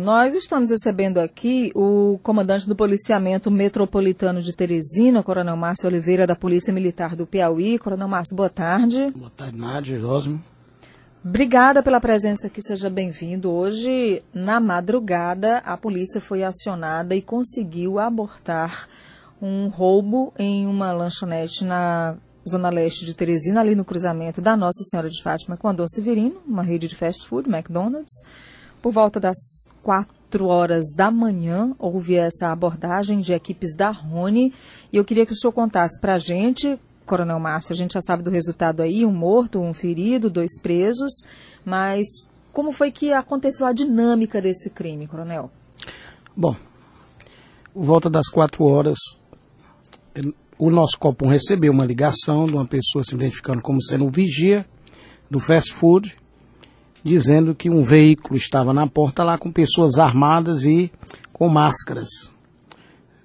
Nós estamos recebendo aqui o comandante do Policiamento Metropolitano de Teresina, Coronel Márcio Oliveira, da Polícia Militar do Piauí. Coronel Márcio, boa tarde. Boa tarde, Nádia, Osmo. Obrigada pela presença aqui, seja bem-vindo. Hoje, na madrugada, a polícia foi acionada e conseguiu abortar um roubo em uma lanchonete na Zona Leste de Teresina, ali no cruzamento da Nossa Senhora de Fátima com a Dom Severino, uma rede de fast food, McDonald's. Por volta das 4 horas da manhã, houve essa abordagem de equipes da Rony. E eu queria que o senhor contasse para a gente, Coronel Márcio, a gente já sabe do resultado aí, um morto, um ferido, 2 presos. Mas como foi que aconteceu a dinâmica desse crime, Coronel? Bom, por volta das 4 horas, o nosso Copom recebeu uma ligação de uma pessoa se identificando como sendo um vigia do fast food, dizendo que um veículo estava na porta lá com pessoas armadas e com máscaras.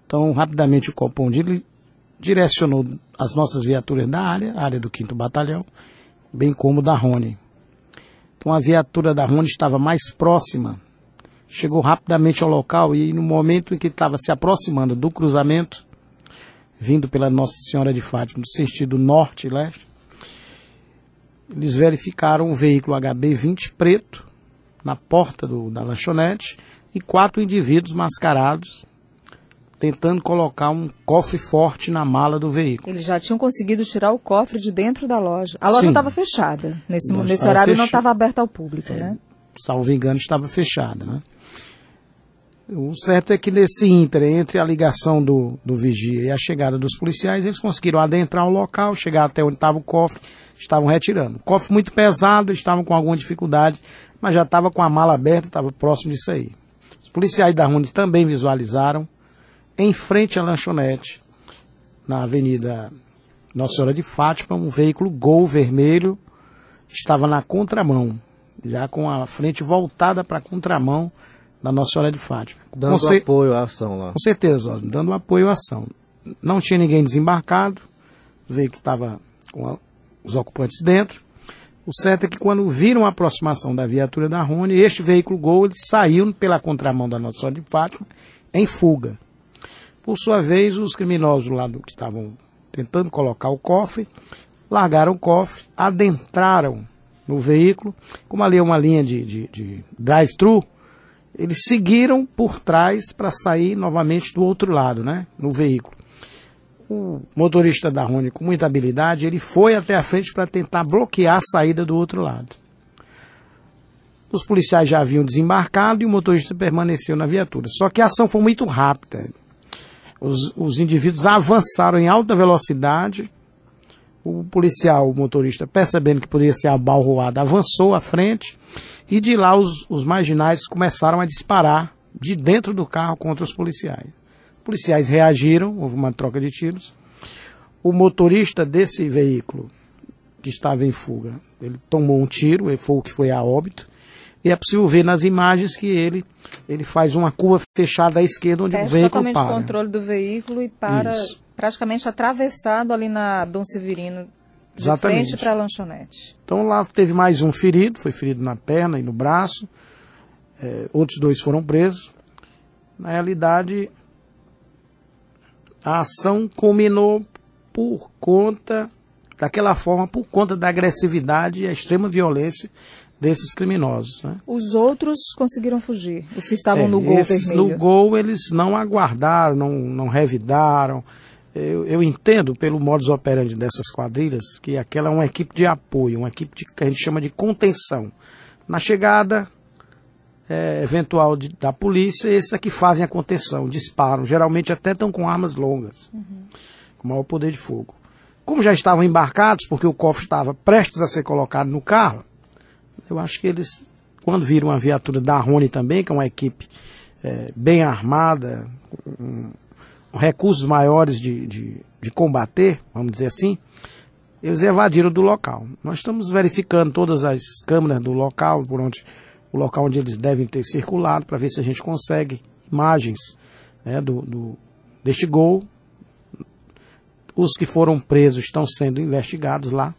Então, rapidamente o Copom direcionou as nossas viaturas da área, a área do 5º Batalhão, bem como da Rony. Então, a viatura da Rony estava mais próxima, chegou rapidamente ao local e no momento em que estava se aproximando do cruzamento, vindo pela Nossa Senhora de Fátima, no sentido norte e leste, eles verificaram um veículo HB20 preto na porta da lanchonete e 4 indivíduos mascarados tentando colocar um cofre forte na mala do veículo. Eles já tinham conseguido tirar o cofre de dentro da loja. A loja estava fechada. Nesse horário não estava aberta ao público, né? Salvo engano, estava fechada, né? O certo é que nesse ínter, entre a ligação do vigia e a chegada dos policiais, eles conseguiram adentrar o local, chegar até onde estava o cofre, estavam retirando. Cofre muito pesado, estavam com alguma dificuldade, mas já estava com a mala aberta, estava próximo disso aí. Os policiais da Rony também visualizaram, em frente à lanchonete, na avenida Nossa Senhora de Fátima, um veículo Gol vermelho, estava na contramão, já com a frente voltada para a contramão da Nossa Senhora de Fátima. Dando apoio à ação lá. Com certeza, ó, dando apoio à ação. Não tinha ninguém desembarcado, o veículo estava com os ocupantes dentro. O certo é que quando viram a aproximação da viatura da Rony, este veículo Gol, ele saiu pela contramão da Nossa Senhora de Fátima em fuga. Por sua vez, os criminosos lá que estavam tentando colocar o cofre, largaram o cofre, adentraram no veículo, como ali é uma linha de drive-thru, eles seguiram por trás para sair novamente do outro lado, né, no veículo. O motorista da Rony, com muita habilidade, ele foi até a frente para tentar bloquear a saída do outro lado. Os policiais já haviam desembarcado e o motorista permaneceu na viatura. Só que a ação foi muito rápida. Os indivíduos avançaram em alta velocidade. O policial, o motorista, percebendo que poderia ser abalroado, avançou à frente e de lá os marginais começaram a disparar de dentro do carro contra os policiais. Os policiais reagiram, houve uma troca de tiros. O motorista desse veículo, que estava em fuga, ele tomou um tiro, foi o que foi a óbito. E é possível ver nas imagens que ele faz uma curva fechada à esquerda, onde o veículo para. Perde totalmente o controle do veículo e para. Isso. Praticamente atravessado ali na Dom Severino, de frente para a lanchonete. Então lá teve mais um ferido, foi ferido na perna e no braço, outros 2 foram presos. Na realidade, a ação culminou por conta, daquela forma, por conta da agressividade e a extrema violência desses criminosos, né? Os outros conseguiram fugir, os que estavam no Gol vermelho. No Gol eles não aguardaram, não revidaram. Eu entendo, pelo modus operandi dessas quadrilhas, que aquela é uma equipe de apoio, uma equipe que a gente chama de contenção. Na chegada eventual da polícia, esses aqui fazem a contenção, disparam. Geralmente até estão com armas longas, com maior poder de fogo. Como já estavam embarcados, porque o cofre estava prestes a ser colocado no carro, eu acho que eles, quando viram a viatura da Rony também, que é uma equipe bem armada, recursos maiores de combater, vamos dizer assim, eles evadiram do local. Nós estamos verificando todas as câmeras do local, o local onde eles devem ter circulado, para ver se a gente consegue imagens, né, deste Gol. Os que foram presos estão sendo investigados lá.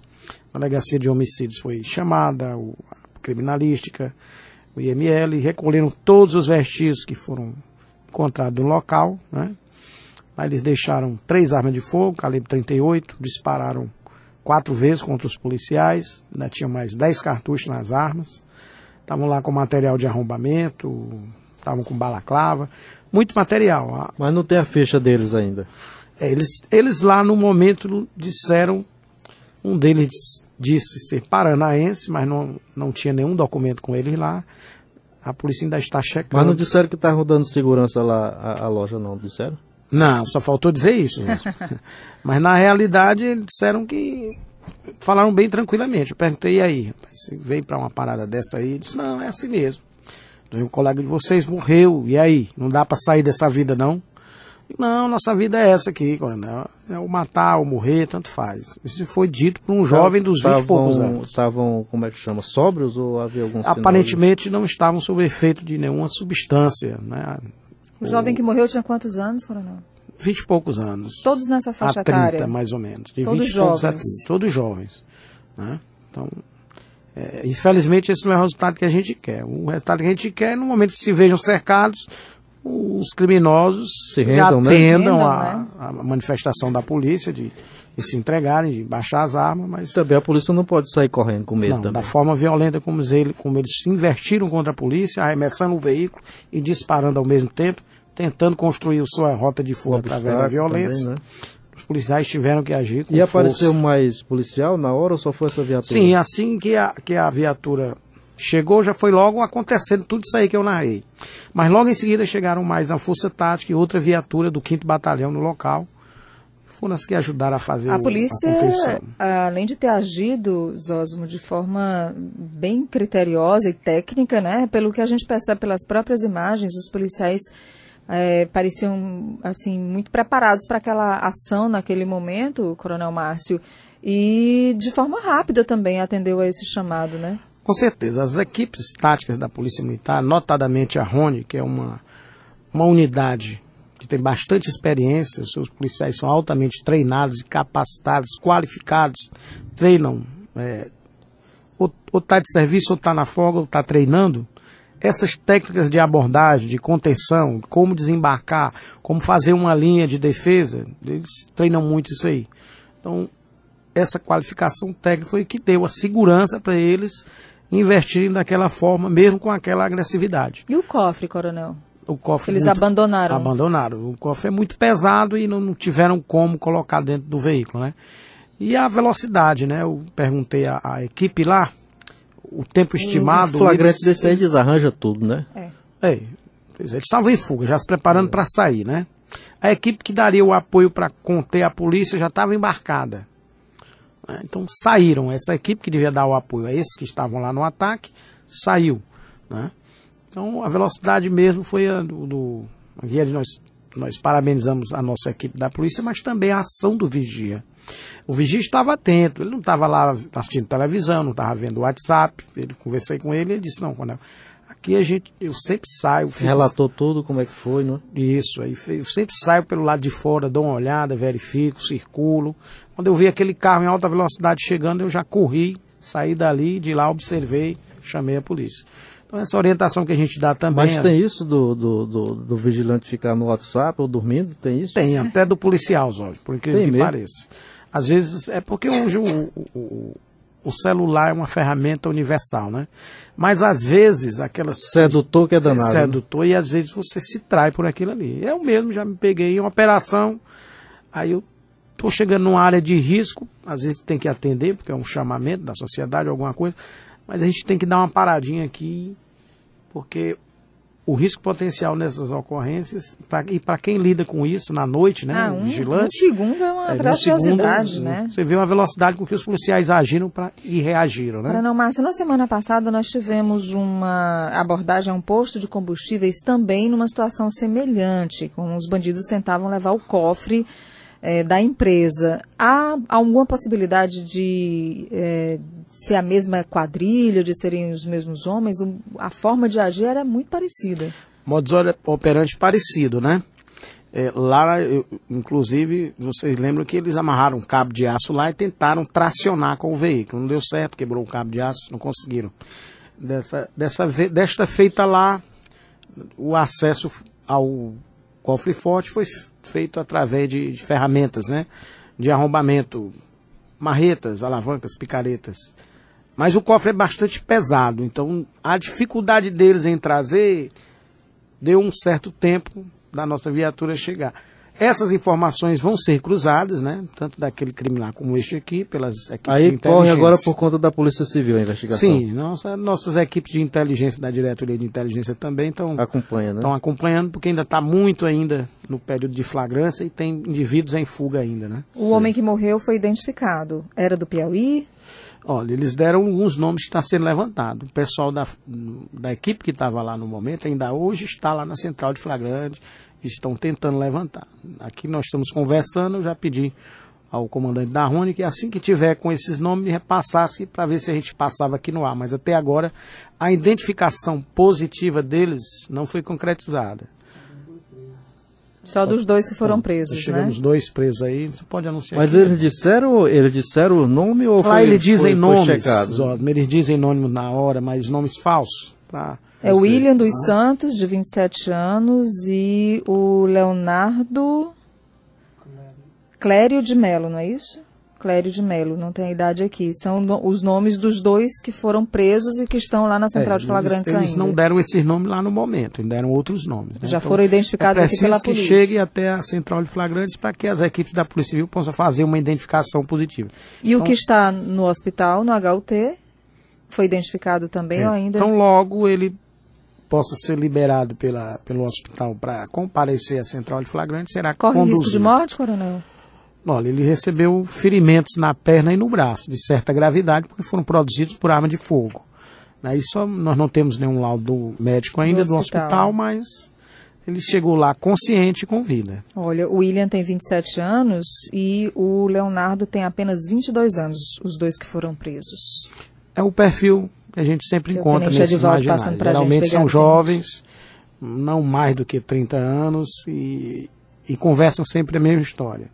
A delegacia de homicídios foi chamada, a criminalística, o o IML, recolheram todos os vestígios que foram encontrados no local, né? Aí eles deixaram 3 armas de fogo, calibre 38, dispararam 4 vezes contra os policiais, ainda tinham mais 10 cartuchos nas armas, estavam lá com material de arrombamento, estavam com balaclava, muito material. Mas não tem a ficha deles ainda? É, eles lá no momento disseram, um deles disse ser paranaense, mas não tinha nenhum documento com ele lá. A polícia ainda está checando. Mas não disseram que está rodando segurança lá a loja, não disseram? Não, só faltou dizer isso mesmo. Mas na realidade eles disseram que... Falaram bem tranquilamente. Eu perguntei, e aí, rapaz, você veio para uma parada dessa aí? Ele disse, não, é assim mesmo. Um colega de vocês morreu, e aí? Não dá para sair dessa vida, não? Não, nossa vida é essa aqui, coronel. É o matar, o morrer, tanto faz. Isso foi dito por um jovem dos 20 e poucos anos. Estavam, como é que chama, sóbrios ou havia algum sinal? Aparentemente não estavam sob efeito de nenhuma substância, né? O jovem que morreu tinha quantos anos, coronel? 20 e poucos anos. Todos nessa faixa etária? 30, mais ou menos. De 20 e poucos a 30. Todos jovens. Né? Então, infelizmente, esse não é o resultado que a gente quer. O resultado que a gente quer é no momento que se vejam cercados, os criminosos se rendam, atendam à manifestação da polícia, de se entregarem, de baixar as armas. Mas também a polícia não pode sair correndo com medo. Não, também. Da forma violenta como eles se invertiram contra a polícia, arremessando o veículo e disparando ao mesmo tempo, tentando construir sua rota de fuga através da violência. Também, né? Os policiais tiveram que agir com força. E apareceu mais policial na hora ou só foi essa viatura? Sim, assim que a viatura... Chegou, já foi logo acontecendo tudo isso aí que eu narrei. Mas logo em seguida chegaram mais a Força Tática e outra viatura do 5º Batalhão no local. Foram as que ajudaram a fazer a polícia, além de ter agido, Zósimo, de forma bem criteriosa e técnica, né? Pelo que a gente percebe pelas próprias imagens, os policiais pareciam assim, muito preparados para aquela ação naquele momento, Coronel Márcio, e de forma rápida também atendeu a esse chamado, né? Com certeza, as equipes táticas da Polícia Militar, notadamente a Rony, que é uma unidade que tem bastante experiência, os seus policiais são altamente treinados, capacitados, qualificados, treinam, ou está de serviço, ou está na folga, ou está treinando. Essas técnicas de abordagem, de contenção, como desembarcar, como fazer uma linha de defesa, eles treinam muito isso aí. Então, essa qualificação técnica foi que deu a segurança para eles investirem daquela forma, mesmo com aquela agressividade. E o cofre, coronel? O cofre eles abandonaram. Abandonaram. O cofre é muito pesado e não tiveram como colocar dentro do veículo, né? E a velocidade, né? Eu perguntei à equipe lá, o tempo estimado... O flagrante desse aí desarranja tudo, né? Eles estavam em fuga, já se preparando para sair, né? A equipe que daria o apoio para conter a polícia já estava embarcada. Então saíram, essa equipe que devia dar o apoio a esses que estavam lá no ataque, saiu, né? Então a velocidade mesmo foi a nós parabenizamos a nossa equipe da polícia, mas também a ação do vigia. O vigia estava atento, ele não estava lá assistindo televisão, não estava vendo o WhatsApp, eu conversei com ele e ele disse, não, quando aqui eu sempre saio. Relatou tudo, como é que foi, né? Isso, aí eu sempre saio pelo lado de fora, dou uma olhada, verifico, circulo. Quando eu vi aquele carro em alta velocidade chegando, eu já corri, saí dali, de lá observei, chamei a polícia. Então essa orientação que a gente dá também... Mas tem isso do vigilante ficar no WhatsApp ou dormindo, tem isso? Tem, até do policial, Zóio, por incrível que pareça. Às vezes, é porque hoje o celular é uma ferramenta universal, né? Mas às vezes aquelas... Sedutor que é danado. Sedutor, né? E às vezes você se trai por aquilo ali. Eu mesmo já me peguei em uma operação, aí eu estou chegando numa área de risco, às vezes tem que atender, porque é um chamamento da sociedade, alguma coisa, mas a gente tem que dar uma paradinha aqui, porque o risco potencial nessas ocorrências, e para quem lida com isso na noite, né, vigilante... Um segundo é uma preciosidade, né? Você vê uma velocidade com que os policiais agiram e reagiram, né? Não, Márcio, na semana passada nós tivemos uma abordagem a um posto de combustíveis também numa situação semelhante, como os bandidos tentavam levar o cofre da empresa. Há alguma possibilidade de ser a mesma quadrilha, de serem os mesmos homens? A forma de agir era muito parecida. Modus operandi parecido, né? Lá, inclusive, vocês lembram que eles amarraram um cabo de aço lá e tentaram tracionar com o veículo. Não deu certo, quebrou o cabo de aço, não conseguiram. desta feita lá, o acesso ao cofre forte foi feito através de ferramentas, né, de arrombamento, marretas, alavancas, picaretas. Mas o cofre é bastante pesado, então a dificuldade deles em trazer deu um certo tempo da nossa viatura chegar. Essas informações vão ser cruzadas, né? Tanto daquele crime lá como este aqui, pelas equipes de inteligência. Aí corre agora por conta da Polícia Civil a investigação. Sim, nossas equipes de inteligência da Diretoria de Inteligência também estão acompanhando, porque ainda está muito ainda no período de flagrância e tem indivíduos em fuga ainda, né? O homem que morreu foi identificado. Era do Piauí? Olha, eles deram alguns nomes que estão sendo levantados. O pessoal da equipe que estava lá no momento, ainda hoje está lá na central de flagrante, estão tentando levantar. Aqui nós estamos conversando, eu já pedi ao comandante da Rony que assim que tiver com esses nomes, repassasse para ver se a gente passava aqui no ar. Mas até agora, a identificação positiva deles não foi concretizada. Só dos dois que foram presos, né? Chegamos dois presos aí, você pode anunciar. Mas aqui, eles disseram o nome ou foi checado? Eles dizem nomes, eles dizem nome na hora, mas nomes falsos. É o William dos Santos, de 27 anos, e o Leonardo Clério de Melo, não é isso? Clério de Melo, não tem a idade aqui. São os nomes dos dois que foram presos e que estão lá na central de flagrantes ainda. Eles não deram esses nomes lá no momento, deram outros nomes. Né? Já então, foram identificados aqui pela polícia. É preciso que chegue até a central de flagrantes para que as equipes da Polícia Civil possam fazer uma identificação positiva. E então, o que está no hospital, no HUT, foi identificado também ou ainda? Então logo ele possa ser liberado pelo hospital para comparecer à central de flagrante, será conduzido. Corre risco de morte, coronel? Olha, ele recebeu ferimentos na perna e no braço, de certa gravidade, porque foram produzidos por arma de fogo. Aí nós não temos nenhum laudo médico ainda do hospital, mas ele chegou lá consciente e com vida. Olha, o William tem 27 anos e o Leonardo tem apenas 22 anos, os dois que foram presos. É o perfil que a gente sempre encontra nesses imaginários. Geralmente são jovens, não mais do que 30 anos, e conversam sempre a mesma história.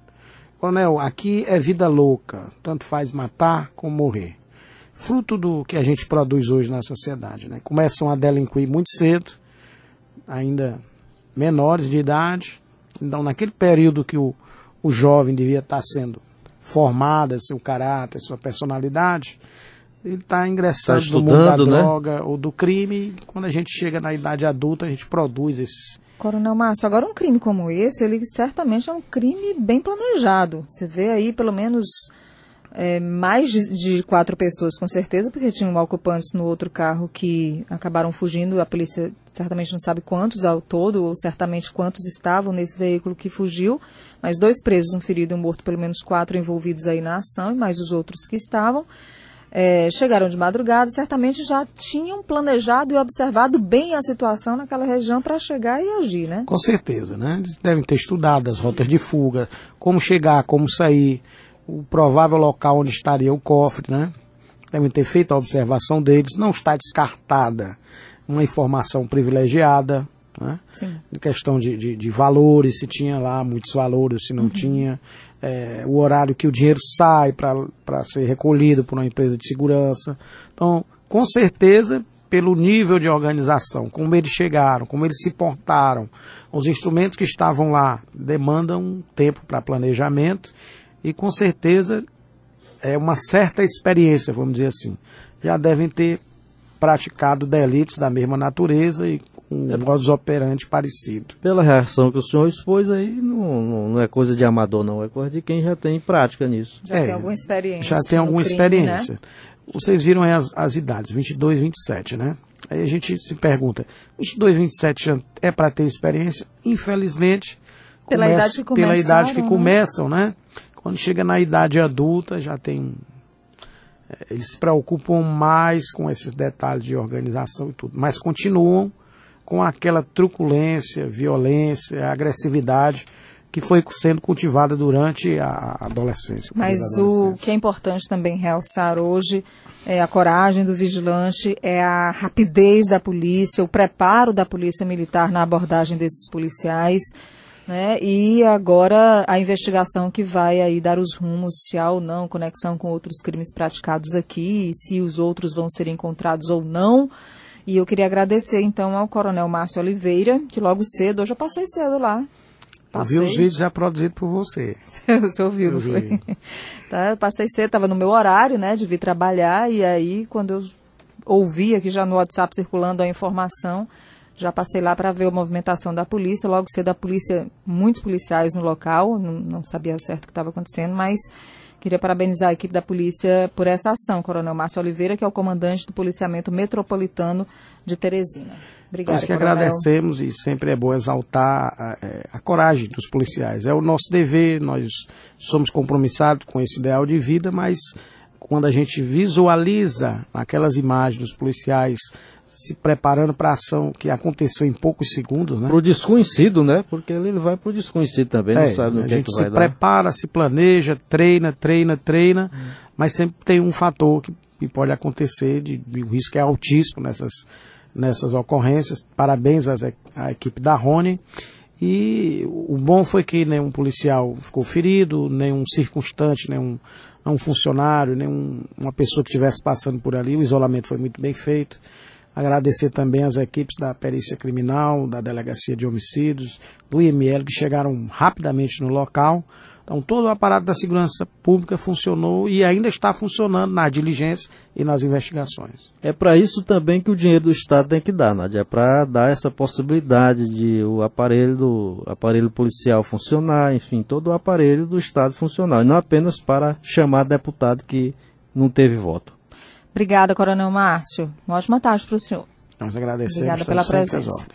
Coronel, aqui é vida louca, tanto faz matar como morrer. Fruto do que a gente produz hoje na sociedade, né? Começam a delinquir muito cedo, ainda menores de idade. Então, naquele período que o jovem devia estar sendo formado, seu caráter, sua personalidade, ele está ingressando no mundo da droga ou do crime. Quando a gente chega na idade adulta, a gente produz esses... Coronel Márcio, agora um crime como esse, ele certamente é um crime bem planejado. Você vê aí pelo menos mais de 4 pessoas, com certeza, porque tinham ocupantes no outro carro que acabaram fugindo. A polícia certamente não sabe quantos ao todo, ou certamente quantos estavam nesse veículo que fugiu. Mas 2 presos, um ferido e um morto, pelo menos 4 envolvidos aí na ação, e mais os outros que estavam. Chegaram de madrugada, certamente já tinham planejado e observado bem a situação naquela região para chegar e agir, né? Com certeza, né? Eles devem ter estudado as rotas de fuga, como chegar, como sair, o provável local onde estaria o cofre, né? Devem ter feito a observação deles. Não está descartada uma informação privilegiada, né? Sim. Em questão de valores, se tinha lá muitos valores, se não tinha... o horário que o dinheiro sai para ser recolhido por uma empresa de segurança. Então, com certeza, pelo nível de organização, como eles chegaram, como eles se portaram, os instrumentos que estavam lá demandam um tempo para planejamento e, com certeza, é uma certa experiência, vamos dizer assim. Já devem ter praticado delitos da mesma natureza e um modus operandi parecido. Pela reação que o senhor expôs aí, não é coisa de amador, não. É coisa de quem já tem prática nisso. Já tem alguma experiência. Já tem alguma experiência. Né? Vocês viram aí as idades, 22, 27, né? Aí a gente se pergunta, 22, 27 é para ter experiência? Infelizmente, pela idade que começam, né? Quando chega na idade adulta, já tem... Eles se preocupam mais com esses detalhes de organização e tudo, mas continuam com aquela truculência, violência, agressividade que foi sendo cultivada durante a adolescência. Mas o que é importante também realçar hoje é a coragem do vigilante, é a rapidez da polícia, o preparo da polícia militar na abordagem desses policiais. né? E agora a investigação que vai aí dar os rumos, se há ou não conexão com outros crimes praticados aqui, se os outros vão ser encontrados ou não. E eu queria agradecer, então, ao Coronel Márcio Oliveira, que logo cedo, hoje eu passei cedo lá. Passei. Eu vi os vídeos já produzidos por você. Você ouviu, não foi? Tá, eu passei cedo, estava no meu horário, né, de vir trabalhar, e aí, quando eu ouvi aqui já no WhatsApp circulando a informação, já passei lá para ver a movimentação da polícia, logo cedo a polícia, muitos policiais no local, não sabia certo o que estava acontecendo, mas... Queria parabenizar a equipe da polícia por essa ação, Coronel Márcio Oliveira, que é o comandante do Policiamento Metropolitano de Teresina. Obrigada, Coronel. Nós que agradecemos, e sempre é bom exaltar a coragem dos policiais. É o nosso dever, nós somos compromissados com esse ideal de vida, mas quando a gente visualiza aquelas imagens dos policiais se preparando para a ação que aconteceu em poucos segundos, né? Para o desconhecido, né? Porque ele vai para o desconhecido também, não sabe no que vai dar. A gente se prepara, se planeja, treina, mas sempre tem um fator que pode acontecer, o risco é altíssimo nessas ocorrências. Parabéns à equipe da Rony. E o bom foi que nenhum policial ficou ferido, nenhum circunstante, nenhum funcionário, nenhuma pessoa que estivesse passando por ali. O isolamento foi muito bem feito. Agradecer também às equipes da perícia criminal, da Delegacia de Homicídios, do IML, que chegaram rapidamente no local. Então, todo o aparato da segurança pública funcionou e ainda está funcionando na diligência e nas investigações. É para isso também que o dinheiro do Estado tem que dar, Nádia. É para dar essa possibilidade de o aparelho policial funcionar, enfim, todo o aparelho do Estado funcionar. E não apenas para chamar deputado que não teve voto. Obrigada, Coronel Márcio. Uma ótima tarde para o senhor. Nós agradecemos. Obrigada pela presença.